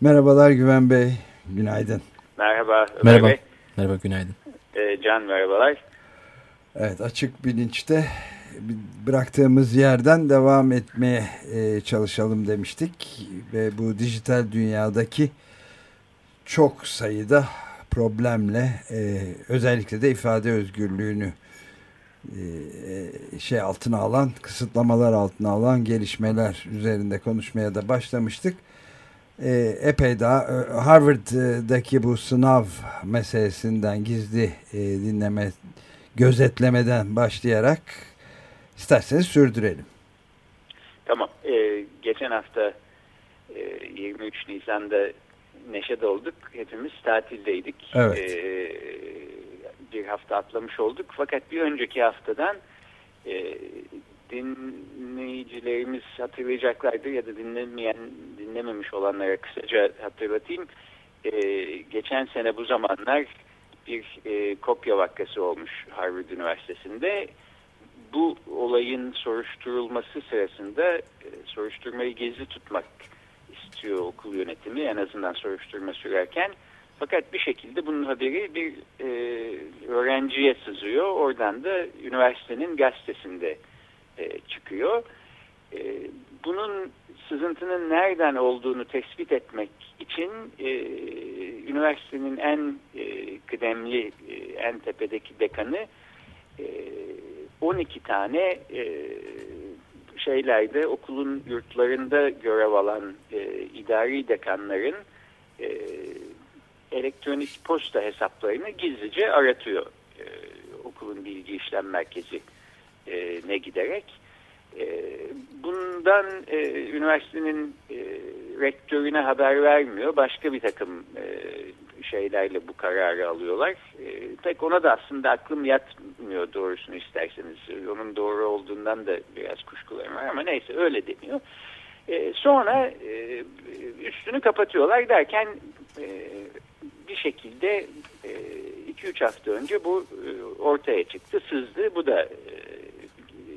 Merhabalar Güven Bey, günaydın. Merhaba Ömer Merhaba. Bey. Merhaba, günaydın. Can, merhabalar. Evet, Açık Bilinç'te bıraktığımız yerden devam etmeye çalışalım demiştik. Ve bu dijital dünyadaki çok sayıda problemle özellikle de ifade özgürlüğünü altına alan, kısıtlamalar altına alan gelişmeler üzerinde konuşmaya da başlamıştık. Epey daha Harvard'daki bu sınav meselesinden, gizli gözetlemeden başlayarak isterseniz sürdürelim. Tamam. Geçen hafta 23 Nisan'da neşede olduk. Hepimiz tatildeydik. Evet. Bir hafta atlamış olduk. Fakat bir önceki haftadan dinleyicilerimiz hatırlayacaklardır ya da dinlememiş olanlara kısaca hatırlatayım. Geçen sene bu zamanlar bir kopya vakası olmuş Harvard Üniversitesi'nde. Bu olayın soruşturulması sırasında soruşturmayı gizli tutmak istiyor okul yönetimi, en azından soruşturma sürerken. Fakat bir şekilde bunun haberi bir öğrenciye sızıyor. Oradan da üniversitenin gazetesinde çıkıyor. Bunun sızıntının nereden olduğunu tespit etmek için üniversitenin en kıdemli, en tepedeki dekanı 12 tane şeylerde, okulun yurtlarında görev alan idari dekanların elektronik posta hesaplarını gizlice aratıyor okulun bilgi işlem merkezi ne giderek. Bundan üniversitenin rektörüne haber vermiyor. Başka bir takım şeylerle bu kararı alıyorlar. Pek ona da aslında aklım yatmıyor doğrusunu isterseniz. Onun doğru olduğundan da biraz kuşkularım var ama neyse öyle deniyor. Sonra üstünü kapatıyorlar derken bir şekilde 2-3 hafta önce bu ortaya çıktı, sızdı. Bu da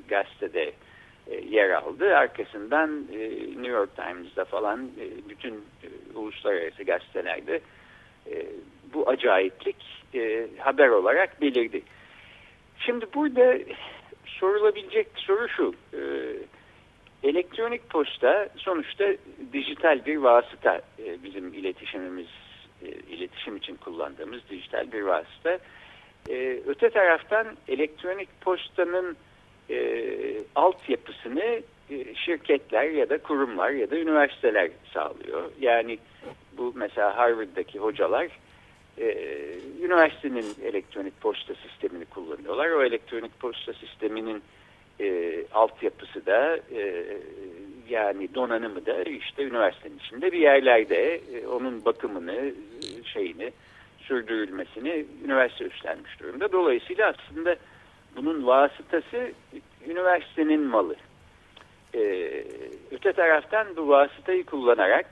gazetede yer aldı. Arkasından New York Times'da falan bütün uluslararası gazetelerde bu acayiplik haber olarak belirdi. Şimdi burada sorulabilecek soru şu: elektronik posta sonuçta dijital bir vasıta, bizim iletişim için kullandığımız dijital bir vasıta. Öte taraftan elektronik postanın altyapısını şirketler ya da kurumlar ya da üniversiteler sağlıyor. Yani bu mesela Harvard'daki hocalar üniversitenin elektronik posta sistemini kullanıyorlar. O elektronik posta sisteminin altyapısı da yani donanımı da işte üniversitenin içinde bir yerlerde, onun bakımını sürdürülmesini üniversite üstlenmiş durumda. Dolayısıyla aslında bunun vasıtası üniversitenin malı. Öte taraftan bu vasıtayı kullanarak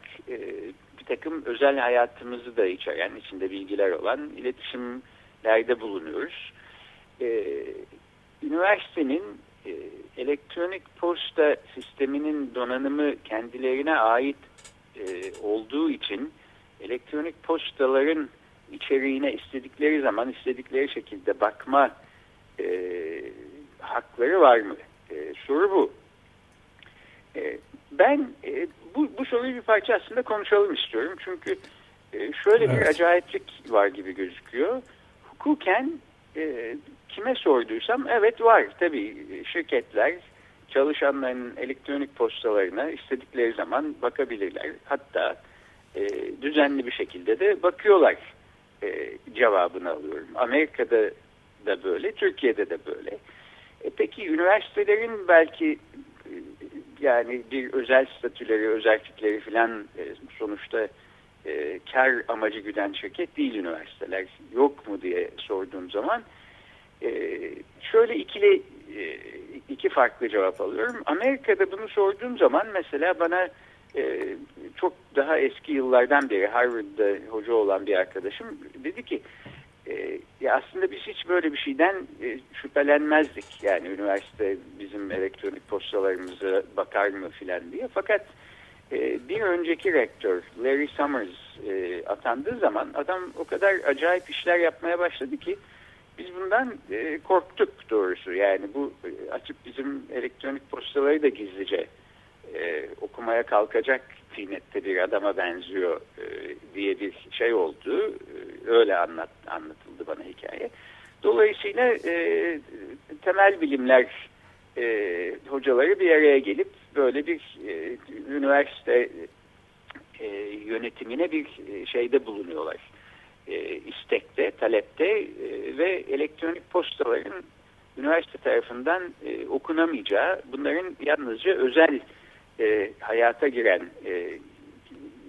bir takım özel hayatımızı da içeren, içinde bilgiler olan iletişimlerde bulunuyoruz. Üniversitenin elektronik posta sisteminin donanımı kendilerine ait olduğu için elektronik postaların içeriğine istedikleri zaman istedikleri şekilde bakma hakları var mı? Soru bu. Ben bu soruyu bir parça aslında konuşalım istiyorum. Çünkü şöyle [S2] Evet. [S1] Bir acayiplik var gibi gözüküyor. Hukuken kime sorduysam evet var. Tabii şirketler çalışanların elektronik postalarına istedikleri zaman bakabilirler. Hatta düzenli bir şekilde de bakıyorlar cevabını alıyorum. Amerika'da da böyle, Türkiye'de de böyle. Peki üniversitelerin belki yani bir özel statüleri, özellikleri filan sonuçta kar amacı güden şirket değil üniversiteler. Yok mu diye sorduğum zaman şöyle iki farklı cevap alıyorum. Amerika'da bunu sorduğum zaman mesela bana çok daha eski yıllardan beri Harvard'da hoca olan bir arkadaşım dedi ki ya aslında biz hiç böyle bir şeyden şüphelenmezdik. Yani üniversite bizim elektronik postalarımıza bakar mı filan diye. Fakat bir önceki rektör Larry Summers atandığı zaman adam o kadar acayip işler yapmaya başladı ki biz bundan korktuk doğrusu. Yani bu açıp bizim elektronik postaları da gizlice okumaya kalkacak tinette bir adama benziyor diye bir şey oldu. Öyle anlatıldı bana hikaye. Dolayısıyla temel bilimler hocaları bir araya gelip böyle bir üniversite yönetimine bir şeyde bulunuyorlar. İstekte, talepte ve elektronik postaların üniversite tarafından okunamayacağı, bunların yalnızca özel hayata giren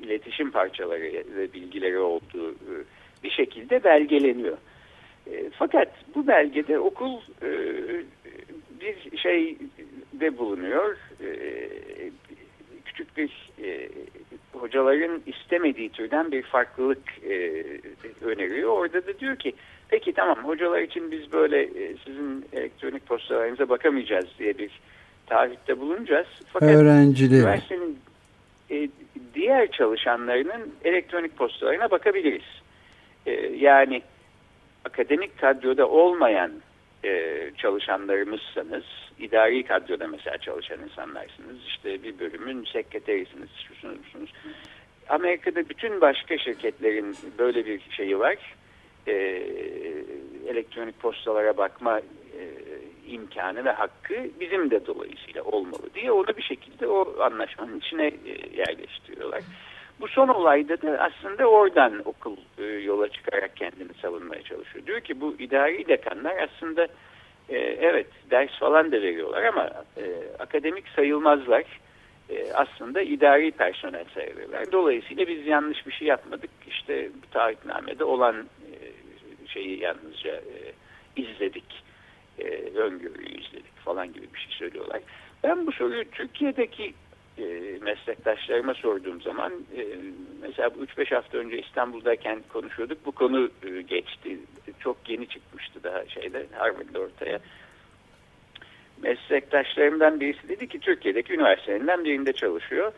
iletişim parçaları ve bilgileri olduğu bir şekilde belgeleniyor. Fakat bu belgede okul bir şeyde bulunuyor. Küçük bir hocaların istemediği türden bir farklılık öneriyor. Orada da diyor ki peki tamam hocalar için biz böyle sizin elektronik postalarınıza bakamayacağız diye bir taahhütte bulunacağız. Fakat üniversitenin diğer çalışanlarının elektronik postalarına bakabiliriz. Yani akademik kadroda olmayan çalışanlarımızsanız, idari kadroda mesela çalışan insanlarsınız, işte bir bölümün sekreterisiniz, şusunuz. Amerika'da bütün başka şirketlerin böyle bir şeyi var. Elektronik postalara bakma imkanı ve hakkı bizim de dolayısıyla olmalı diye onu bir şekilde o anlaşmanın içine yerleştiriyorlar. Bu son olayda da aslında oradan okul yola çıkarak kendini savunmaya çalışıyor. Diyor ki bu idari dekanlar aslında evet ders falan da veriyorlar ama akademik sayılmazlar. Aslında idari personel sayılırlar. Dolayısıyla biz yanlış bir şey yapmadık. İşte bu taahhütnamede olan şeyi yalnızca izledik. Öngörüyü izledik falan gibi bir şey söylüyorlar. Ben bu soruyu Türkiye'deki meslektaşlarıma sorduğum zaman mesela 3-5 hafta önce İstanbul'dayken konuşuyorduk. Bu konu geçti. Çok yeni çıkmıştı daha Harvard'da ortaya. Meslektaşlarımdan birisi dedi ki Türkiye'deki üniversitelerinden birinde çalışıyor.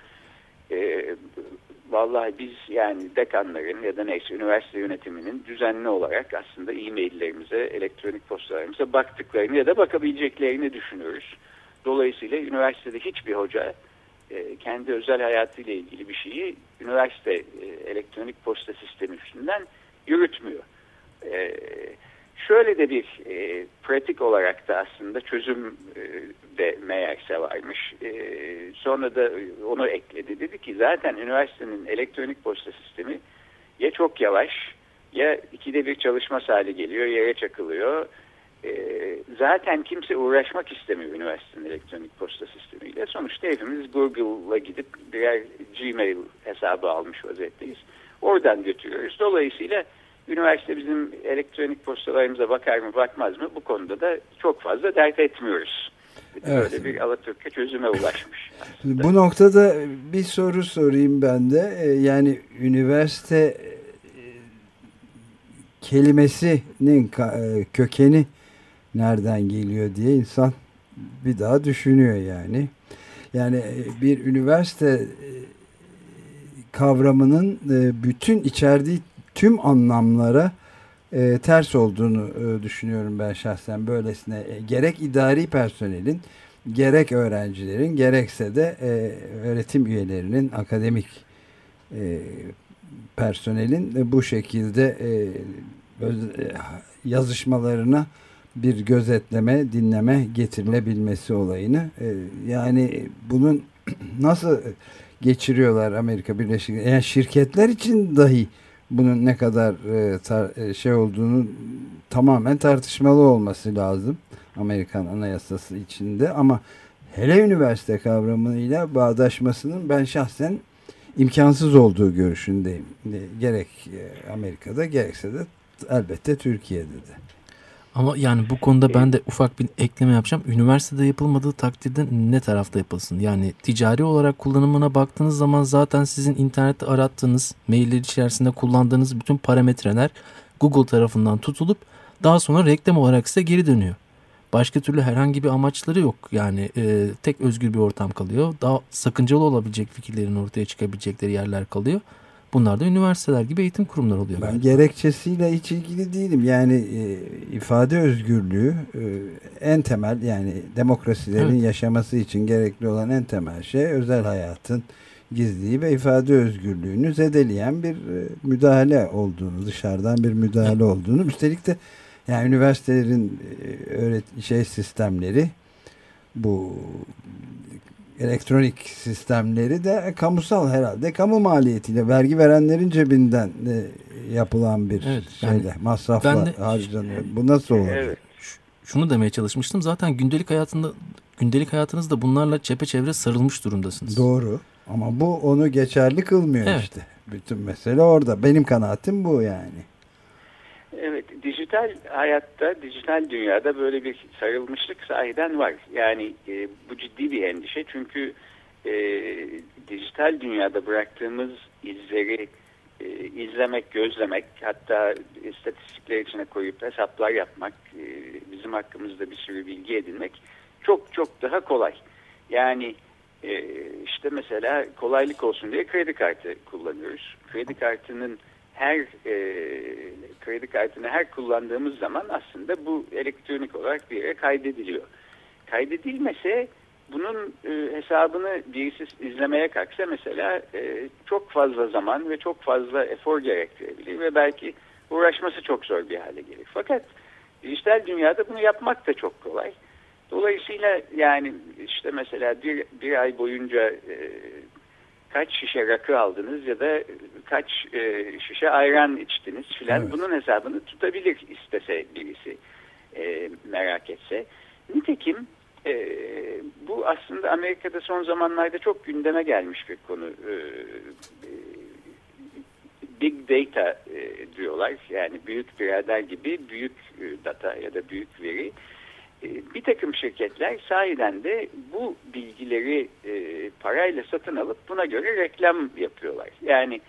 Vallahi biz yani dekanların ya da neyse üniversite yönetiminin düzenli olarak aslında e-maillerimize, elektronik postalarımıza baktıklarını ya da bakabileceklerini düşünüyoruz. Dolayısıyla üniversitede hiçbir hoca kendi özel hayatıyla ilgili bir şeyi üniversite elektronik posta sistemi üstünden yürütmüyor. Şöyle de bir pratik olarak da aslında çözüm de meğerse varmış. Sonra da onu ekledi. Dedi ki zaten üniversitenin elektronik posta sistemi ya çok yavaş ya 2'de 1 çalışma hali geliyor, yere çakılıyor. Zaten kimse uğraşmak istemiyor üniversitenin elektronik posta sistemiyle. Sonuçta hepimiz Google'la gidip birer Gmail hesabı almış vaziyetteyiz. Oradan götürüyoruz. Dolayısıyla üniversite bizim elektronik postalarımıza bakar mı bakmaz mı bu konuda da çok fazla dert etmiyoruz. Evet. Böyle bir Alaturka çözüme ulaşmış. Aslında. Bu noktada bir soru sorayım ben de. Yani üniversite kelimesinin kökeni nereden geliyor diye insan bir daha düşünüyor yani. Yani bir üniversite kavramının bütün içerdiği tüm anlamlara ters olduğunu düşünüyorum ben şahsen böylesine. Gerek idari personelin, gerek öğrencilerin, gerekse de öğretim üyelerinin, akademik personelin bu şekilde yazışmalarına bir gözetleme, dinleme getirilebilmesi olayını. Yani bunun nasıl geçiriyorlar Amerika Birleşik Devletleri? Yani şirketler için dahi bunun ne kadar olduğunu tamamen tartışmalı olması lazım Amerikan Anayasası içinde ama hele üniversite kavramıyla bağdaşmasının ben şahsen imkansız olduğu görüşündeyim. Gerek Amerika'da gerekse de elbette Türkiye'de de. Ama yani bu konuda ben de ufak bir ekleme yapacağım. Üniversitede yapılmadığı takdirde ne tarafta yapılsın? Yani ticari olarak kullanımına baktığınız zaman zaten sizin internette arattığınız, mailler içerisinde kullandığınız bütün parametreler Google tarafından tutulup daha sonra reklam olarak size geri dönüyor. Başka türlü herhangi bir amaçları yok. Yani tek özgür bir ortam kalıyor. Daha sakıncalı olabilecek fikirlerin ortaya çıkabilecekleri yerler kalıyor. Bunlar da üniversiteler gibi eğitim kurumları oluyor. Ben gerekçesiyle hiç ilgili değilim. Yani ifade özgürlüğü en temel, yani demokrasilerin yaşaması için gerekli olan en temel şey, özel hayatın gizliliği ve ifade özgürlüğünü zedeleyen bir müdahale olduğunu, dışarıdan bir müdahale olduğunu. Üstelik de yani üniversitelerin sistemleri, bu elektronik sistemleri de kamusal herhalde, kamu maliyetiyle vergi verenlerin cebinden yapılan bir şeyle, masrafla harcanıyor. Bu nasıl olur? Evet. Şunu demeye çalışmıştım. Zaten gündelik hayatınızda bunlarla çepeçevre sarılmış durumdasınız. Doğru. Ama bu onu geçerli kılmıyor işte. Bütün mesele orada. Benim kanaatim bu yani. Evet, dijital hayatta, dijital dünyada böyle bir sarılmışlık sahiden var. Yani bu ciddi bir endişe, çünkü dijital dünyada bıraktığımız izleri izlemek, gözlemek, hatta istatistikler içine koyup hesaplar yapmak, bizim hakkımızda bir sürü bilgi edinmek çok çok daha kolay. Yani işte mesela kolaylık olsun diye kredi kartı kullanıyoruz. Kredi kartını her kullandığımız zaman aslında bu elektronik olarak bir yere kaydediliyor. Kaydedilmese bunun hesabını birisi izlemeye kalksa mesela çok fazla zaman ve çok fazla efor gerektirebilir ve belki uğraşması çok zor bir hale gelir. Fakat dijital dünyada bunu yapmak da çok kolay. Dolayısıyla yani işte mesela bir ay boyunca kaç şişe rakı aldınız ya da kaç şişe ayran içtiniz filan. Evet. Bunun hesabını tutabilir istese birisi, merak etse. Nitekim bu aslında Amerika'da son zamanlarda çok gündeme gelmiş bir konu. Big data diyorlar. Yani büyük birader gibi büyük data ya da büyük veri. Bir takım şirketler sahiden de bu bilgileri parayla satın alıp buna göre reklam yapıyorlar. Yani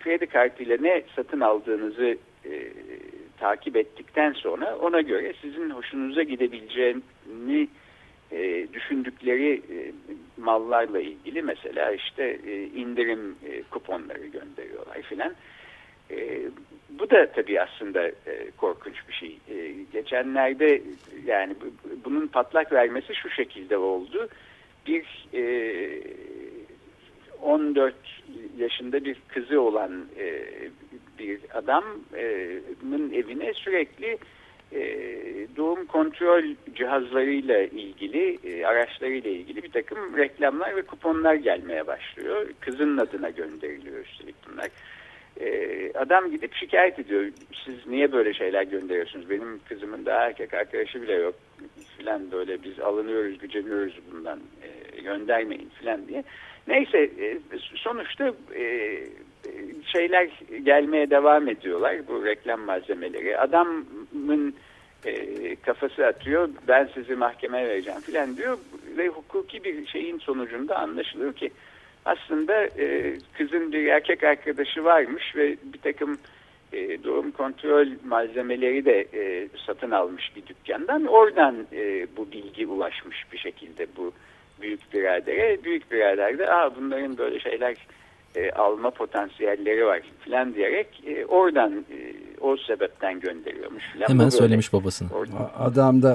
kredi kartıyla ne satın aldığınızı takip ettikten sonra ona göre sizin hoşunuza gidebileceğini düşündükleri mallarla ilgili mesela işte indirim kuponları gönderiyorlar filan. Bu da tabii aslında korkunç bir şey. Geçenlerde yani bunun patlak vermesi şu şekilde oldu. Bir 14 yaşında bir kızı olan bir adamın evine sürekli doğum kontrol cihazlarıyla ilgili, araçlarıyla ilgili bir takım reklamlar ve kuponlar gelmeye başlıyor. Kızın adına gönderiliyor üstelik bunlar. Adam gidip şikayet ediyor. Siz niye böyle şeyler gönderiyorsunuz? Benim kızımın daha erkek arkadaşı bile yok filan, böyle biz alınıyoruz, güceniyoruz bundan, göndermeyin filan diye. Neyse sonuçta şeyler gelmeye devam ediyorlar, bu reklam malzemeleri. Adamın kafası atıyor, ben sizi mahkemeye vereceğim filan diyor ve hukuki bir şeyin sonucunda anlaşılıyor ki aslında kızın bir erkek arkadaşı varmış ve bir takım doğum kontrol malzemeleri de satın almış bir dükkandan. Oradan bu bilgi ulaşmış bir şekilde bu büyük biradere. Büyük birader de bunların böyle şeyler alma potansiyelleri var filan diyerek oradan o sebepten gönderiyormuş. Hemen söylemiş babasına. Adam da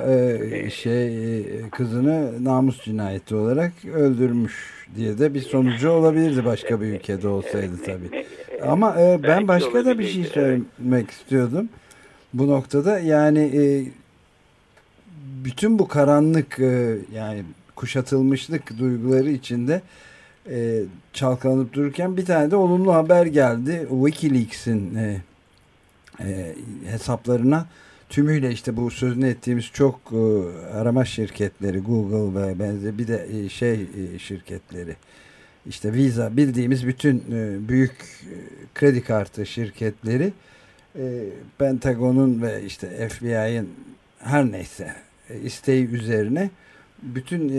kızını namus cinayeti olarak öldürmüş diye de bir sonucu olabilirdi başka bir ülkede olsaydı tabii. Ama ben başka da bir şey söylemek istiyordum bu noktada. Yani bütün bu karanlık, yani kuşatılmışlık duyguları içinde çalkalanıp dururken bir tane de olumlu haber geldi. WikiLeaks'in hesaplarına tümüyle işte bu sözünü ettiğimiz çok arama şirketleri, Google ve benzeri, bir de şey şirketleri, işte Visa, bildiğimiz bütün büyük kredi kartı şirketleri Pentagon'un ve işte FBI'nin her neyse isteği üzerine bütün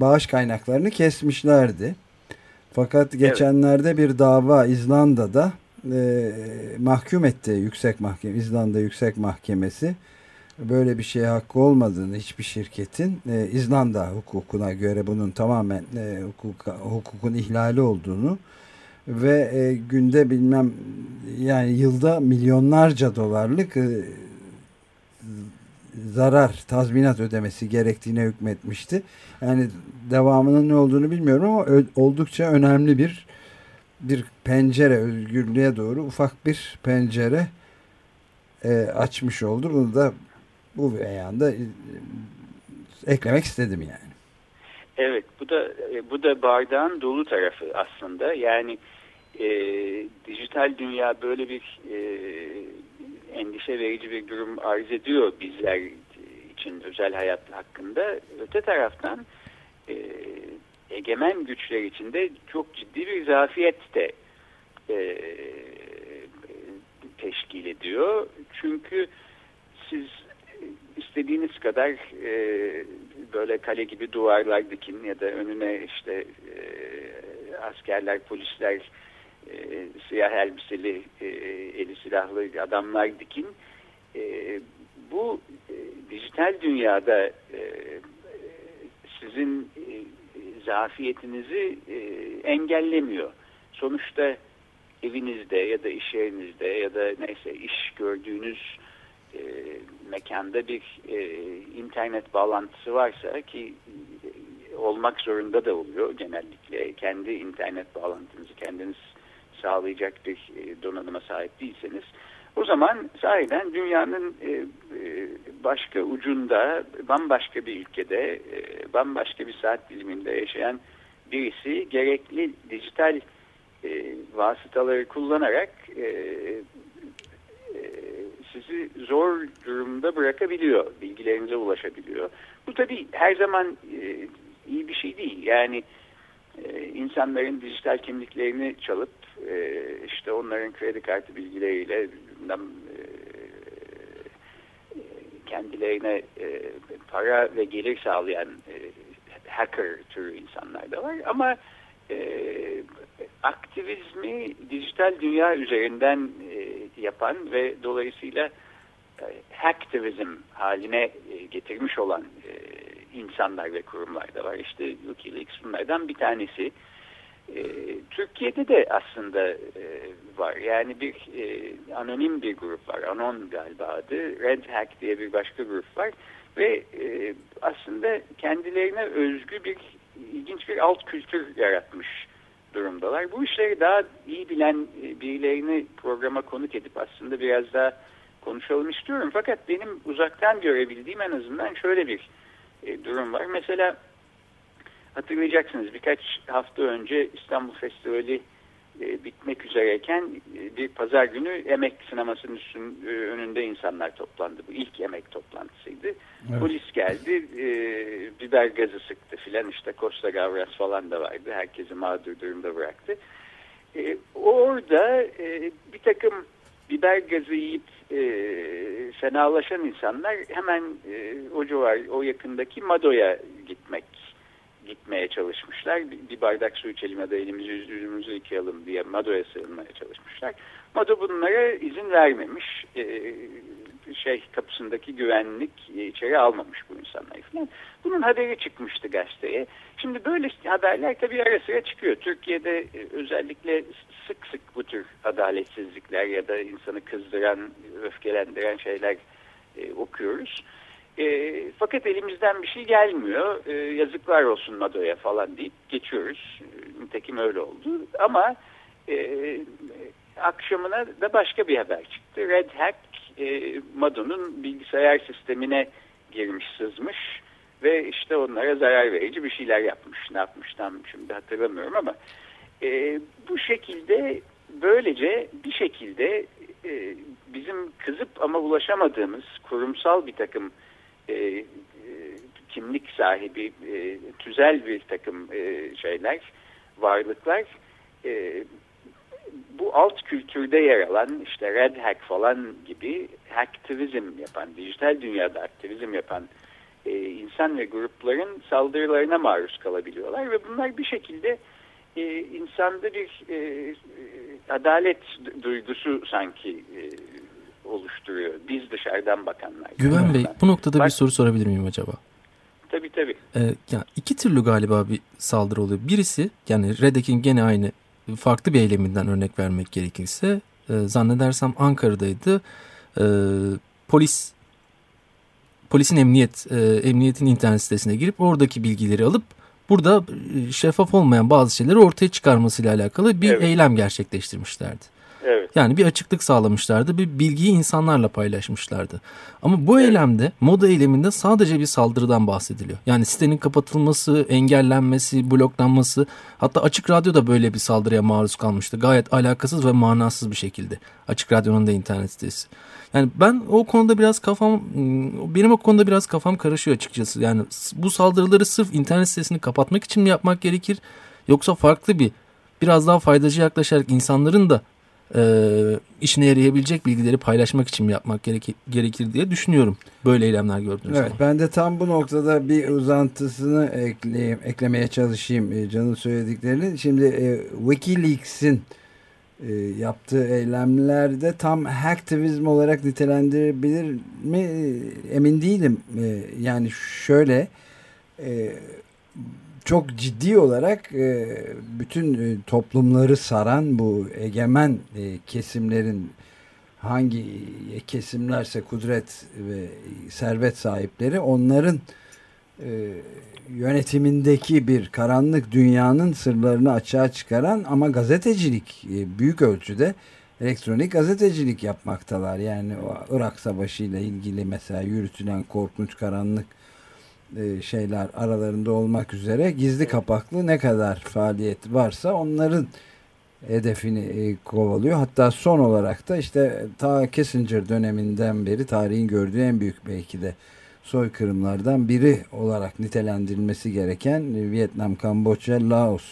bağış kaynaklarını kesmişlerdi. Fakat geçenlerde bir dava İzlanda'da mahkum etti Yüksek Mahkeme, İzlanda Yüksek Mahkemesi, böyle bir şeye hakkı olmadığını hiçbir şirketin, İzlanda hukukuna göre bunun tamamen hukukun ihlali olduğunu ve günde bilmem yani yılda milyonlarca dolarlık zarar tazminat ödemesi gerektiğine hükmetmişti. Yani devamının ne olduğunu bilmiyorum ama oldukça önemli bir pencere, özgürlüğe doğru ufak bir pencere açmış oldu. Bunu da bu beyanda eklemek istedim yani. Evet, bu da bardağın dolu tarafı aslında. Yani dijital dünya böyle bir endişe verici bir durum arz ediyor bizler için özel hayat hakkında. Öte taraftan egemen güçler içinde çok ciddi bir zafiyet de teşkil ediyor. Çünkü siz istediğiniz kadar böyle kale gibi duvarlar dikin ya da önüne işte askerler, polisler, siyah elbiseli, eli silahlı adamlar dikin. Bu dijital dünyada sizin zafiyetinizi engellemiyor. Sonuçta evinizde ya da iş yerinizde ya da neyse iş gördüğünüz mekanda bir internet bağlantısı varsa, ki olmak zorunda da oluyor genellikle, kendi internet bağlantınızı kendiniz sağlayacak bir donanıma sahip değilseniz, o zaman sahiden dünyanın başka ucunda, bambaşka bir ülkede, bambaşka bir saat diliminde yaşayan birisi gerekli dijital vasıtaları kullanarak sizi zor durumda bırakabiliyor, bilgilerinize ulaşabiliyor. Bu tabii her zaman iyi bir şey değil. Yani insanların dijital kimliklerini çalıp işte onların kredi kartı bilgileriyle kendilerine para ve gelir sağlayan hacker türü insanlar da var. Ama aktivizmi dijital dünya üzerinden yapan ve dolayısıyla hacktivizm haline getirmiş olan insanlar ve kurumlar da var. İşte WikiLeaks bunlardan bir tanesi. Türkiye'de de aslında var. Yani bir anonim bir grup var. Anon galiba adı. Red Hack diye bir başka grup var. Ve aslında kendilerine özgü bir ilginç bir alt kültür yaratmış durumdalar. Bu işleri daha iyi bilen birilerini programa konuk edip aslında biraz daha konuşalım istiyorum. Fakat benim uzaktan görebildiğim en azından şöyle bir durum var. Mesela hatırlayacaksınız, birkaç hafta önce İstanbul Festivali bitmek üzereyken bir pazar günü Emek sinemasının önünde insanlar toplandı. Bu ilk Emek toplantısıydı. Evet. Polis geldi, biber gazı sıktı filan, işte Costa Gavras falan da vardı. Herkesi mağdur durumda bıraktı. Orada bir takım biber gazı yiyip fenalaşan insanlar hemen o yakındaki Mado'ya gitmeye çalışmışlar. Bir bardak su içelim ya da elimizi yüzümüzü yıkayalım diye Mado'ya sığınmaya çalışmışlar. Mado bunlara izin vermemiş. Kapısındaki güvenlik içeri almamış bu insanları falan. Bunun haberi çıkmıştı gazeteye. Şimdi böyle haberler tabii ara sıra çıkıyor. Türkiye'de özellikle sık sık bu tür adaletsizlikler ya da insanı kızdıran, öfkelendiren şeyler okuyoruz. Fakat elimizden bir şey gelmiyor. Yazıklar olsun Mado'ya falan deyip geçiyoruz. Nitekim öyle oldu. Ama akşamına da başka bir haber çıktı. Red Hack Mado'nun bilgisayar sistemine girmiş, sızmış ve işte onlara zarar verici bir şeyler yapmış. Ne yapmış tam şimdi hatırlamıyorum ama bu şekilde, böylece bir şekilde bizim kızıp ama ulaşamadığımız kurumsal bir takım kimlik sahibi, tüzel bir takım şeyler, varlıklar, bu alt kültürde yer alan işte Red Hack falan gibi hacktivizm yapan, dijital dünyada aktivizm yapan insan ve grupların saldırılarına maruz kalabiliyorlar ve bunlar bir şekilde insanda bir adalet duygusu sanki oluşturuyor. Biz dışarıdan bakanlar. Güven Bey, bu noktada bir soru sorabilir miyim acaba? Tabii. Yani iki türlü galiba bir saldırı oluyor. Birisi, yani Red Hack'in gene aynı farklı bir eyleminden örnek vermek gerekirse, zannedersem Ankara'daydı. Polisin emniyetin internet sitesine girip oradaki bilgileri alıp burada şeffaf olmayan bazı şeyleri ortaya çıkarmasıyla alakalı bir eylem gerçekleştirmişlerdi. Evet. Yani bir açıklık sağlamışlardı, bir bilgiyi insanlarla paylaşmışlardı. Ama bu eylemde, Mado eyleminde sadece bir saldırıdan bahsediliyor. Yani sitenin kapatılması, engellenmesi, bloklanması, hatta Açık Radyo da böyle bir saldırıya maruz kalmıştı. Gayet alakasız ve manasız bir şekilde. Açık Radyo'nun da internet sitesi. Yani benim o konuda biraz kafam karışıyor açıkçası. Yani bu saldırıları sırf internet sitesini kapatmak için mi yapmak gerekir? Yoksa farklı biraz daha faydacı yaklaşarak insanların da işine yarayabilecek bilgileri paylaşmak için yapmak gerekir diye düşünüyorum. Böyle eylemler gördüğünüz zaman. Ben de tam bu noktada bir uzantısını eklemeye çalışayım Can'ın söylediklerini. Şimdi WikiLeaks'in yaptığı eylemlerde tam hacktivizm olarak nitelendirebilir mi? Emin değilim. Yani şöyle, çok ciddi olarak bütün toplumları saran bu egemen kesimlerin, hangi kesimlerse kudret ve servet sahipleri, onların yönetimindeki bir karanlık dünyanın sırlarını açığa çıkaran ama gazetecilik, büyük ölçüde elektronik gazetecilik yapmaktalar. Yani Irak Savaşı ile ilgili mesela yürütülen korkunç karanlık şeyler aralarında olmak üzere gizli kapaklı ne kadar faaliyet varsa onların hedefini kovalıyor. Hatta son olarak da işte ta Kissinger döneminden beri tarihin gördüğü en büyük belki de soykırımlardan biri olarak nitelendirilmesi gereken Vietnam, Kamboçya, Laos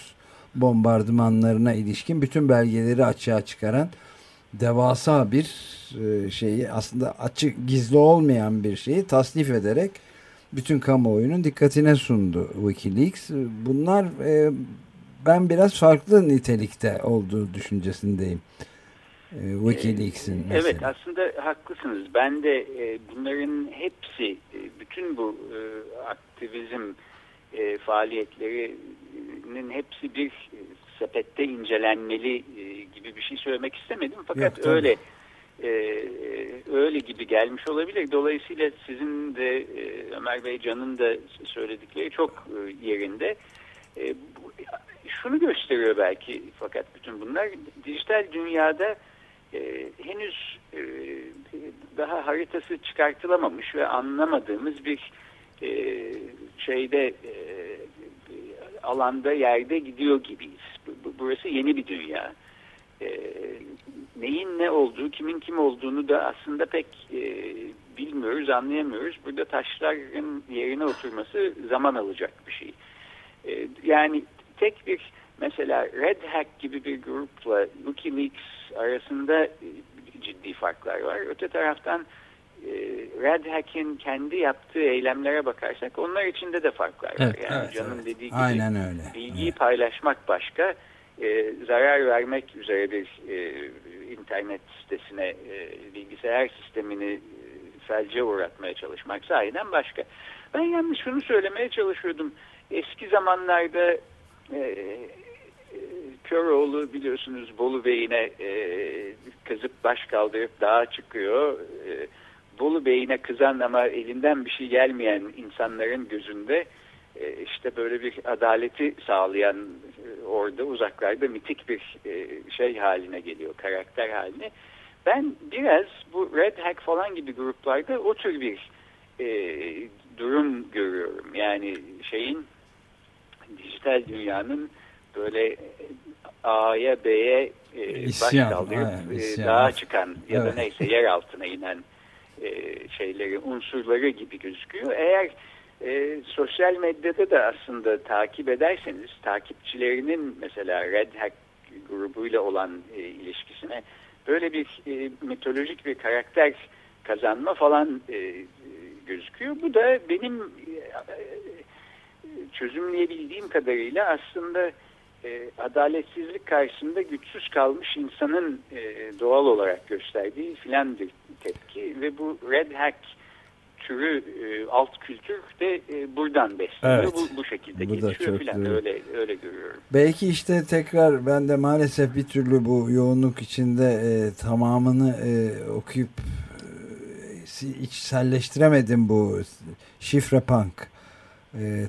bombardımanlarına ilişkin bütün belgeleri açığa çıkaran devasa bir şeyi, aslında açık, gizli olmayan bir şeyi tasnif ederek bütün kamuoyunun dikkatine sundu WikiLeaks. Bunlar ben biraz farklı nitelikte olduğu düşüncesindeyim. WikiLeaks'in mesela. Evet, aslında haklısınız. Ben de bunların hepsi, bütün bu aktivizm faaliyetlerinin hepsi bir sepette incelenmeli gibi bir şey söylemek istemedim. Fakat yok, öyle. Öyle gibi gelmiş olabilir. Dolayısıyla sizin de Ömer Bey, Can'ın da söyledikleri çok yerinde. Şunu gösteriyor belki, fakat bütün bunlar dijital dünyada henüz daha haritası çıkartılamamış ve anlamadığımız bir alanda, yerde gidiyor gibiyiz. Burası yeni bir dünya. Neyin ne olduğu, kimin kim olduğunu da aslında pek bilmiyoruz, anlayamıyoruz. Burada taşların yerine oturması zaman alacak bir şey. Yani tek bir, mesela Red Hack gibi bir grupla WikiLeaks arasında ciddi farklar var. Öte taraftan Red Hack'in kendi yaptığı eylemlere bakarsak onlar içinde de farklar var. Evet, yani evet, Can'ın dediği gibi, aynen öyle, bilgiyi paylaşmak başka, zarar vermek üzere bir internet sitesine, bilgisayar sistemini felce uğratmaya çalışmak sahiden başka. Ben yalnız şunu söylemeye çalışıyordum. Eski zamanlarda Köroğlu, biliyorsunuz, Bolu Bey'ine kızıp baş kaldırıp dağa çıkıyor. Bolu Bey'ine kızan ama elinden bir şey gelmeyen insanların gözünde işte böyle bir adaleti sağlayan, orada uzaklarda mitik bir şey haline geliyor, karakter haline. Ben biraz bu Red Hack falan gibi gruplarda o tür bir durum görüyorum. Yani dijital dünyanın böyle A'ya B'ye başkaldırıp dağa çıkan ya da neyse yer altına inen şeyleri, unsurları gibi gözüküyor. Eğer sosyal medyada da aslında takip ederseniz takipçilerinin mesela Red Hack grubuyla olan ilişkisine böyle bir mitolojik bir karakter kazanma falan gözüküyor. Bu da benim çözümleyebildiğim kadarıyla aslında adaletsizlik karşısında güçsüz kalmış insanın doğal olarak gösterdiği filan bir tepki ve bu Red Hack türü alt kültür de buradan besleniyor. Evet. Bu şekilde bu gelişiyor filan. Öyle görüyorum. Belki işte tekrar ben de maalesef bir türlü bu yoğunluk içinde tamamını okuyup içselleştiremedim bu şifre punk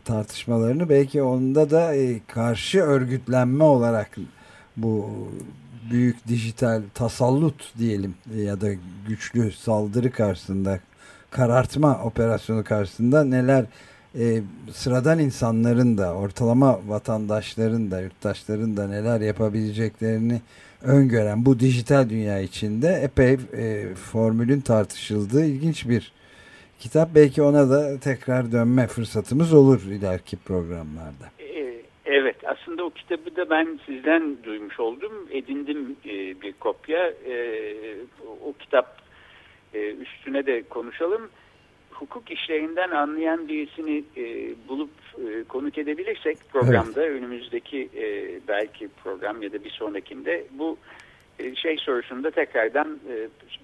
tartışmalarını. Belki onda da karşı örgütlenme olarak bu büyük dijital tasallut diyelim ya da güçlü saldırı karşısında, karartma operasyonu karşısında neler sıradan insanların da, ortalama vatandaşların da, yurttaşların da neler yapabileceklerini öngören bu dijital dünya içinde epey formülün tartışıldığı ilginç bir kitap. Belki ona da tekrar dönme fırsatımız olur ileriki programlarda. Evet, aslında o kitabı da ben sizden duymuş oldum. Edindim bir kopya. O kitap üstüne de konuşalım. Hukuk işlerinden anlayan birisini bulup konuk edebilirsek programda, evet, önümüzdeki belki program ya da bir sonrakinde bu şey sorusunu da tekrardan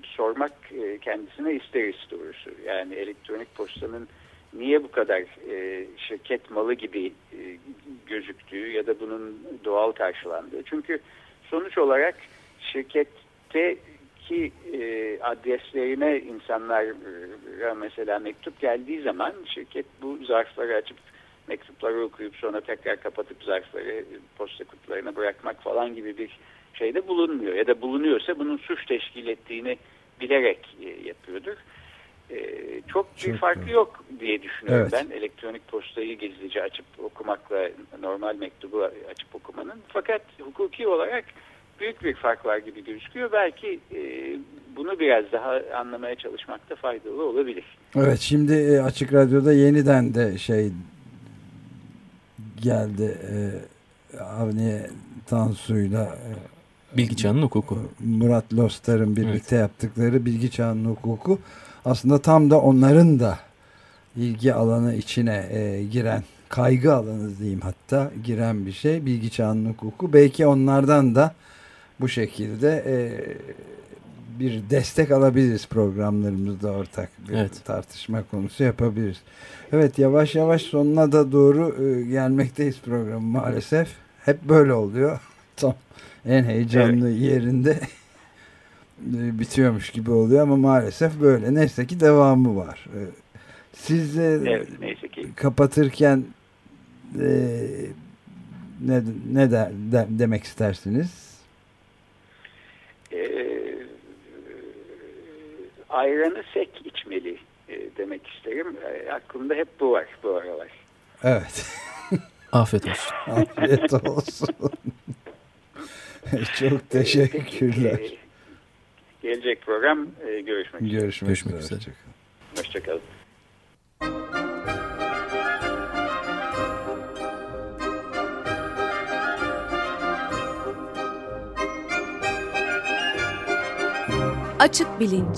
sormak kendisine isteriz doğrusu. Yani elektronik postanın niye bu kadar şirket malı gibi gözüktüğü ya da bunun doğal karşılandığı. Çünkü sonuç olarak şirketteki adreslerine insanlara mesela mektup geldiği zaman şirket bu zarfları açıp mektupları okuyup sonra tekrar kapatıp zarfları posta kutularına bırakmak falan gibi bir şeyde bulunmuyor ya da bulunuyorsa bunun suç teşkil ettiğini bilerek yapıyordur. Çok bir farkı yok diye düşünüyorum, evet, ben elektronik postayı gizlice açıp okumakla normal mektubu açıp okumanın. Fakat hukuki olarak büyük bir fark var gibi gözüküyor. Belki bunu biraz daha anlamaya çalışmakta faydalı olabilir. Evet, şimdi Açık Radyo'da yeniden de şey geldi, Avniye Tansu'yla Bilgi Çağı'nın Hukuku. Murat Lostar'ın birlikte, evet, yaptıkları Bilgi Çağı'nın Hukuku aslında tam da onların da ilgi alanı içine giren, kaygı alanı diyeyim hatta, giren bir şey Bilgi Çağı'nın Hukuku. Belki onlardan da bu şekilde bir destek alabiliriz, programlarımızda ortak bir, evet, tartışma konusu yapabiliriz. Evet, yavaş yavaş sonuna da doğru gelmekteyiz programı maalesef. Hep böyle oluyor. Tam en heyecanlı, evet, yerinde bitiyormuş gibi oluyor ama maalesef böyle. Neyse ki devamı var. Siz, evet, neyse ki kapatırken ne demek istersiniz? Ayranı sek içmeli demek isterim. Aklımda hep bu var bu aralar. Evet. Afiyet olsun. Afiyet olsun. Çok teşekkürler. Peki, gelecek program görüşmek üzere. Hoşçakalın. Açık Bilinç.